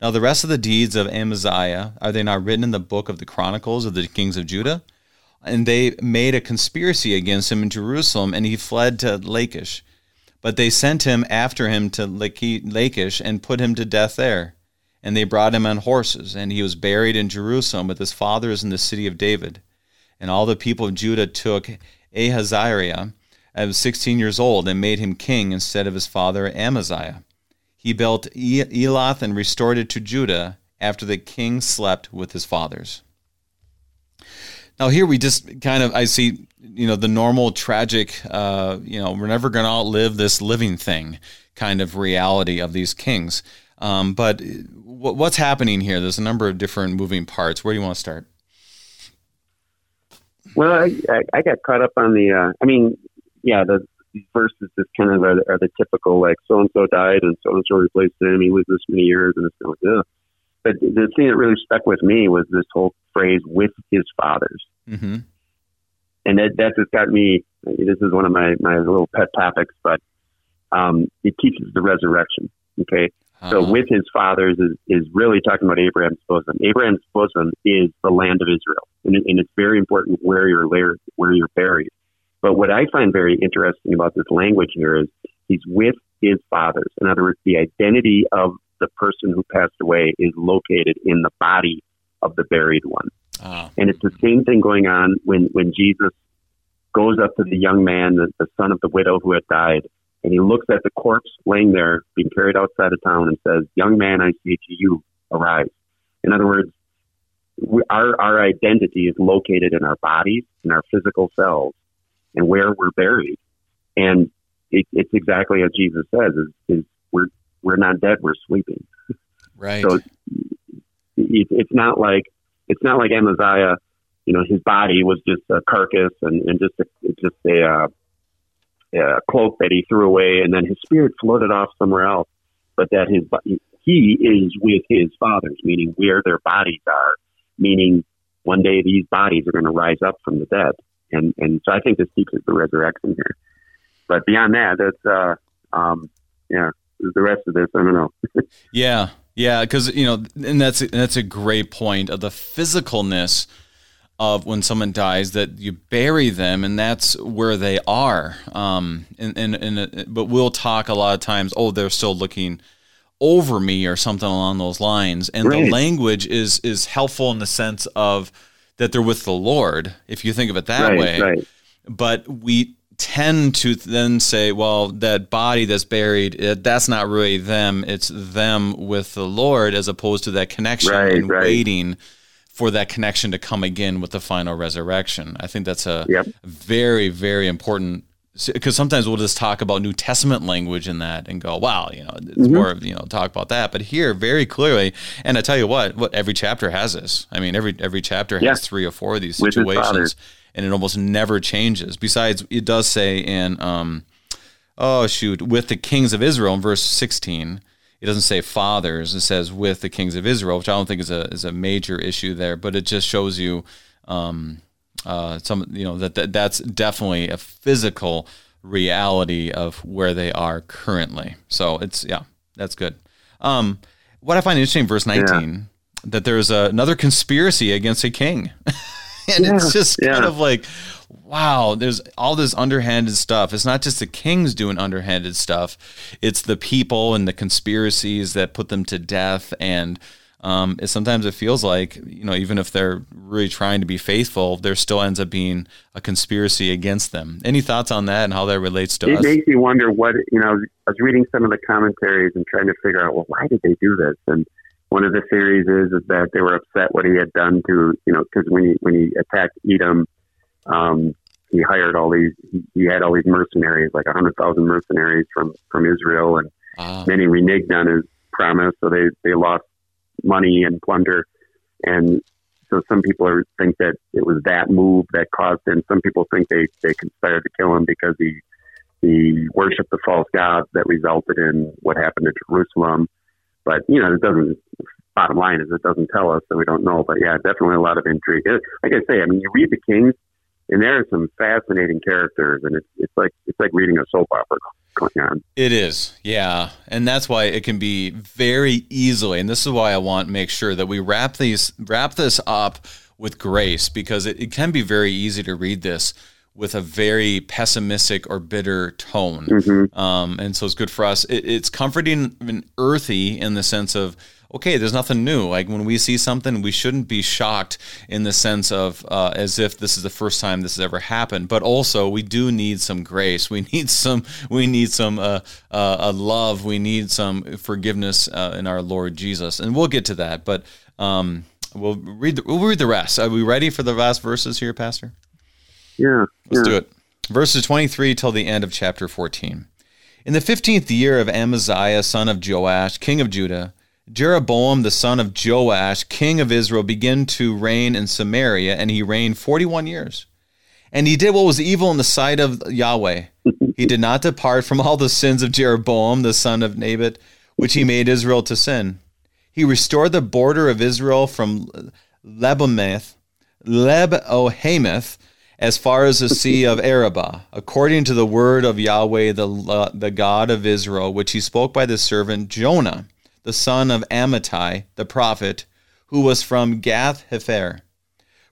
Now the rest of the deeds of Amaziah, are they not written in the book of the Chronicles of the Kings of Judah? And they made a conspiracy against him in Jerusalem, and he fled to Lachish. But they sent him after him to Lachish and put him to death there. And they brought him on horses, and he was buried in Jerusalem with his fathers in the city of David. And all the people of Judah took Ahaziah, who was 16 years old, and made him king instead of his father Amaziah. He built Elath and restored it to Judah after the king slept with his fathers. Now here we just I see, the normal tragic, we're never going to outlive this living thing kind of reality of these kings. But what's happening here? There's a number of different moving parts. Where do you want to start? Well, I got caught up on the, these verses just are the typical, like, so-and-so died and so-and-so replaced him. He lived this many years, and it's kind of like, ugh. But the thing that really stuck with me was this whole phrase, with his fathers. Mm-hmm. And that just got me, this is one of my little pet topics, but it teaches the resurrection, okay? Uh-huh. So with his fathers is really talking about Abraham's bosom. Abraham's bosom is the land of Israel, and it's very important where you're buried. But what I find very interesting about this language here is he's with his fathers. In other words, the identity of the person who passed away is located in the body of the buried one. Oh. And it's the same thing going on when Jesus goes up to the young man, the son of the widow who had died, and he looks at the corpse laying there, being carried outside of town, and says, "Young man, I say to you, arise." In other words, our identity is located in our bodies, in our physical selves, and where we're buried. And it's exactly as Jesus says, is we're not dead, we're sleeping. Right. So it's not like Amaziah, his body was just a carcass and just a cloak that he threw away, and then his spirit floated off somewhere else, but that he is with his fathers, meaning where their bodies are, meaning one day these bodies are going to rise up from the dead. And so I think this teaches the resurrection here. But beyond that, that's the rest of this, I don't know. Yeah, because and that's a great point of the physicalness of when someone dies, that you bury them, and that's where they are. But we'll talk a lot of times, they're still looking over me or something along those lines. And right. The language is helpful in the sense of that they're with the Lord, if you think of it that way. Right. But we tend to then say, well, that body that's buried, that's not really them. It's them with the Lord, as opposed to that connection waiting for that connection to come again with the final resurrection. I think that's a very, very important, because sometimes we'll just talk about New Testament language in that and go, wow, it's more of, talk about that. But here, very clearly, and I tell you what every chapter has this. I mean, every chapter has 3 or 4 of these situations, and it almost never changes. Besides, it does say in, with the kings of Israel in verse 16, it doesn't say fathers, it says with the kings of Israel, which I don't think is a major issue there, but it just shows you, that's definitely a physical reality of where they are currently. So that's good. What I find interesting in verse 19, that there's another conspiracy against a king. And it's just kind of like, wow, there's all this underhanded stuff. It's not just the kings doing underhanded stuff. It's the people and the conspiracies that put them to death. And sometimes it feels like, you know, even if they're really trying to be faithful, there still ends up being a conspiracy against them. Any thoughts on that and how that relates to us? It makes me wonder what, you know, I was reading some of the commentaries and trying to figure out, well, why did they do this? And one of the theories is that they were upset what he had done to, you know, because when he attacked Edom, he hired all these, he had all these mercenaries, like 100,000 mercenaries from Israel, and many reneged on his promise. So they lost money and plunder. And so some people think that it was that move that caused him. Some people think they conspired to kill him because he worshiped the false gods that resulted in what happened in Jerusalem. But, you know, it doesn't, bottom line is it doesn't tell us, so we don't know. But yeah, definitely a lot of intrigue. Like I say, I mean, you read the Kings, and there are some fascinating characters, and it's like reading a soap opera going on. It is, yeah. And that's why it can be very easily, and this is why I want to make sure that we wrap this up with grace, because it can be very easy to read this with a very pessimistic or bitter tone. Mm-hmm. And so it's good for us. It's comforting and earthy in the sense of, okay, there's nothing new. Like when we see something, we shouldn't be shocked in the sense of as if this is the first time this has ever happened. But also, we do need some grace. We need some love. We need some forgiveness in our Lord Jesus. And we'll get to that. But we'll read the rest. Are we ready for the last verses here, Pastor? Yeah. Let's do it. Verses 23 till the end of chapter 14. In the 15th year of Amaziah, son of Joash, king of Judah, Jeroboam, the son of Joash, king of Israel, began to reign in Samaria, and he reigned 41 years. And he did what was evil in the sight of Yahweh. He did not depart from all the sins of Jeroboam, the son of Nebat, which he made Israel to sin. He restored the border of Israel from Leb-ohamath, as far as the sea of Arabah, according to the word of Yahweh, the God of Israel, which he spoke by the servant Jonah, the son of Amittai, the prophet, who was from Gath-hepher.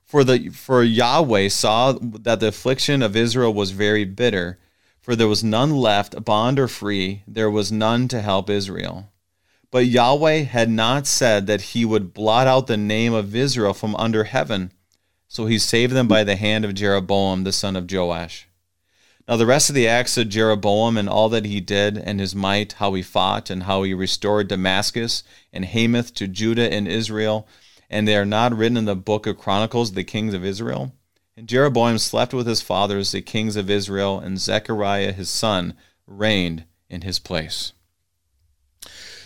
For Yahweh saw that the affliction of Israel was very bitter, for there was none left, bond or free, there was none to help Israel. But Yahweh had not said that he would blot out the name of Israel from under heaven, so he saved them by the hand of Jeroboam, the son of Joash. Now the rest of the acts of Jeroboam and all that he did and his might, how he fought and how he restored Damascus and Hamath to Judah and Israel, and they are not written in the book of Chronicles of the kings of Israel. And Jeroboam slept with his fathers, the kings of Israel, and Zechariah his son reigned in his place.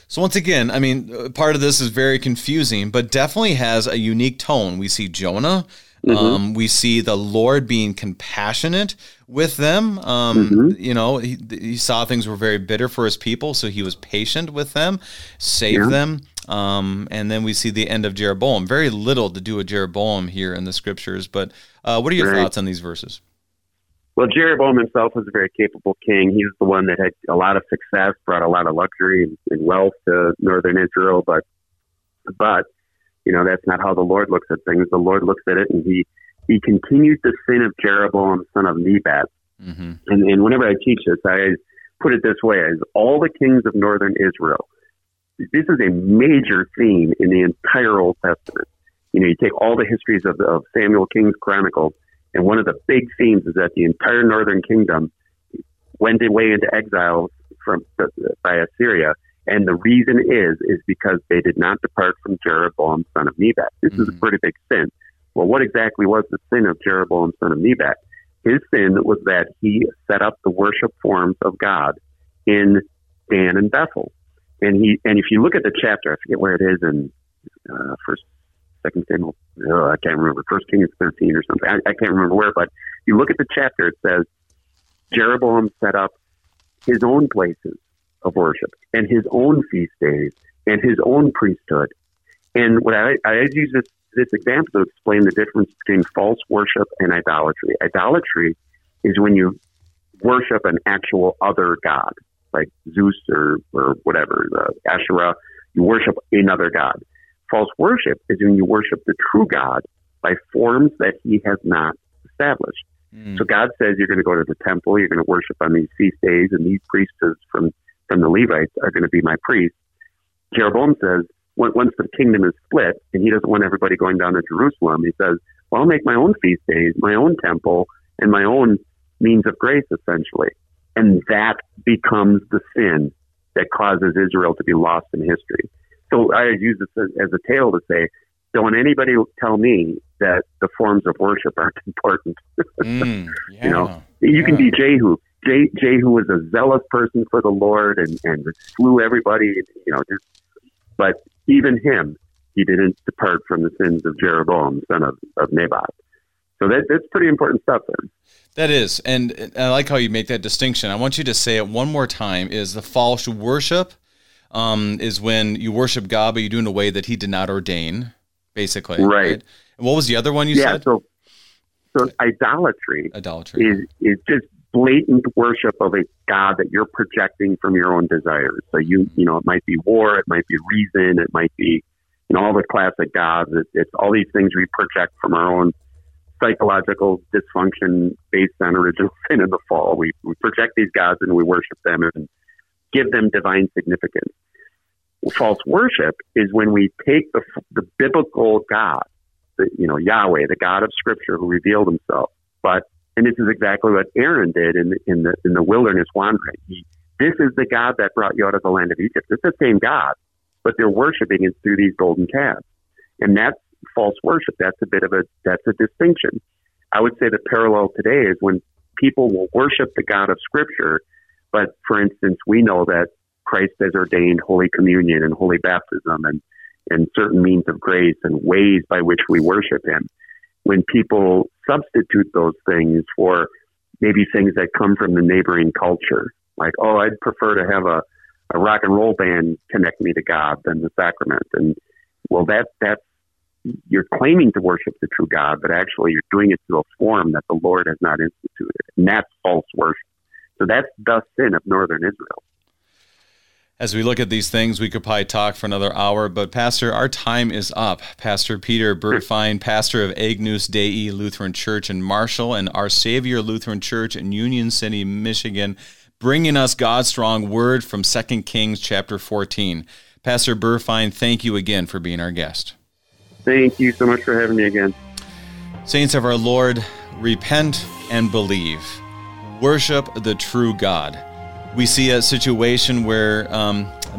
So once again, I mean, part of this is very confusing, but definitely has a unique tone. We see Jonah. Mm-hmm. We see the Lord being compassionate with them. Mm-hmm. You know, he saw things were very bitter for his people, so he was patient with them, saved them. And then we see the end of Jeroboam. Very little to do with Jeroboam here in the scriptures, but what are your thoughts on these verses? Well, Jeroboam himself was a very capable king. He was the one that had a lot of success, brought a lot of luxury and wealth to northern Israel, but you know, that's not how the Lord looks at things. The Lord looks at it, and he continued the sin of Jeroboam, son of Nebat. Mm-hmm. And whenever I teach this, I put it this way, as all the kings of northern Israel, this is a major theme in the entire Old Testament. You know, you take all the histories of Samuel, Kings, Chronicles, and one of the big themes is that the entire northern kingdom went away into exile by Assyria. And the reason is because they did not depart from Jeroboam, son of Nebat. This is a pretty big sin. Well, what exactly was the sin of Jeroboam, son of Nebat? His sin was that he set up the worship forms of God in Dan and Bethel. And if you look at the chapter, I forget where it is in First Kings 13 or something. I can't remember where, but if you look at the chapter, it says Jeroboam set up his own places of worship and his own feast days and his own priesthood. And what I use this example to explain the difference between false worship and idolatry. Idolatry is when you worship an actual other god, like Zeus or whatever, the Asherah. You worship another god. False worship is when you worship the true God by forms that he has not established. So God says you're going to go to the temple, you're going to worship on these feast days, and these priesthoods from the Levites are going to be my priests. Jeroboam says, once the kingdom is split, and he doesn't want everybody going down to Jerusalem, he says, well, I'll make my own feast days, my own temple, and my own means of grace, essentially. And that becomes the sin that causes Israel to be lost in history. So I use this as a tale to say, don't anybody tell me that the forms of worship aren't important. You can be Jehu. Jehu was a zealous person for the Lord and slew everybody, but even him, he didn't depart from the sins of Jeroboam, son of Nebat. So that's pretty important stuff there. That is, and I like how you make that distinction. I want you to say it one more time, is the false worship is when you worship God, but you do in a way that he did not ordain, basically. Right. And what was the other one you said? So idolatry is just blatant worship of a God that you're projecting from your own desires. So it might be war, it might be reason, it might be all the classic gods. It's all these things we project from our own psychological dysfunction based on original sin in the fall. We project these gods and we worship them and give them divine significance. False worship is when we take the biblical God, Yahweh, the God of Scripture, who revealed himself. And this is exactly what Aaron did in the wilderness wandering. This is the God that brought you out of the land of Egypt. It's the same God, but they're worshiping it through these golden calves. And that's false worship. That's a distinction. I would say the parallel today is when people will worship the God of Scripture, but for instance, we know that Christ has ordained Holy Communion and Holy Baptism and certain means of grace and ways by which we worship him. When people substitute those things for maybe things that come from the neighboring culture, like, oh, I'd prefer to have a rock and roll band connect me to God than the sacrament. And well, that's you're claiming to worship the true God, but actually you're doing it through a form that the Lord has not instituted. And that's false worship. So that's the sin of Northern Israel. As we look at these things, we could probably talk for another hour, but Pastor, our time is up. Pastor Peter Burfeind, pastor of Agnus Dei Lutheran Church in Marshall and Our Savior Lutheran Church in Union City, Michigan, bringing us God's strong word from 2 Kings chapter 14. Pastor Burfeind, thank you again for being our guest. Thank you so much for having me again. Saints of our Lord, repent and believe. Worship the true God. We see a situation where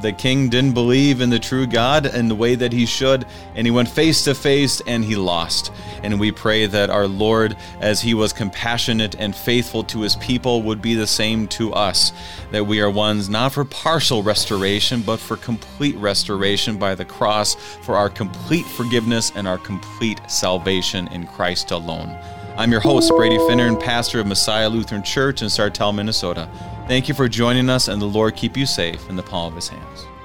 the king didn't believe in the true God in the way that he should, and he went face to face and he lost. And we pray that our Lord, as he was compassionate and faithful to his people, would be the same to us, that we are ones not for partial restoration, but for complete restoration by the cross, for our complete forgiveness and our complete salvation in Christ alone. I'm your host, Brady Finner, and pastor of Messiah Lutheran Church in Sartell, Minnesota. Thank you for joining us, and the Lord keep you safe in the palm of his hands.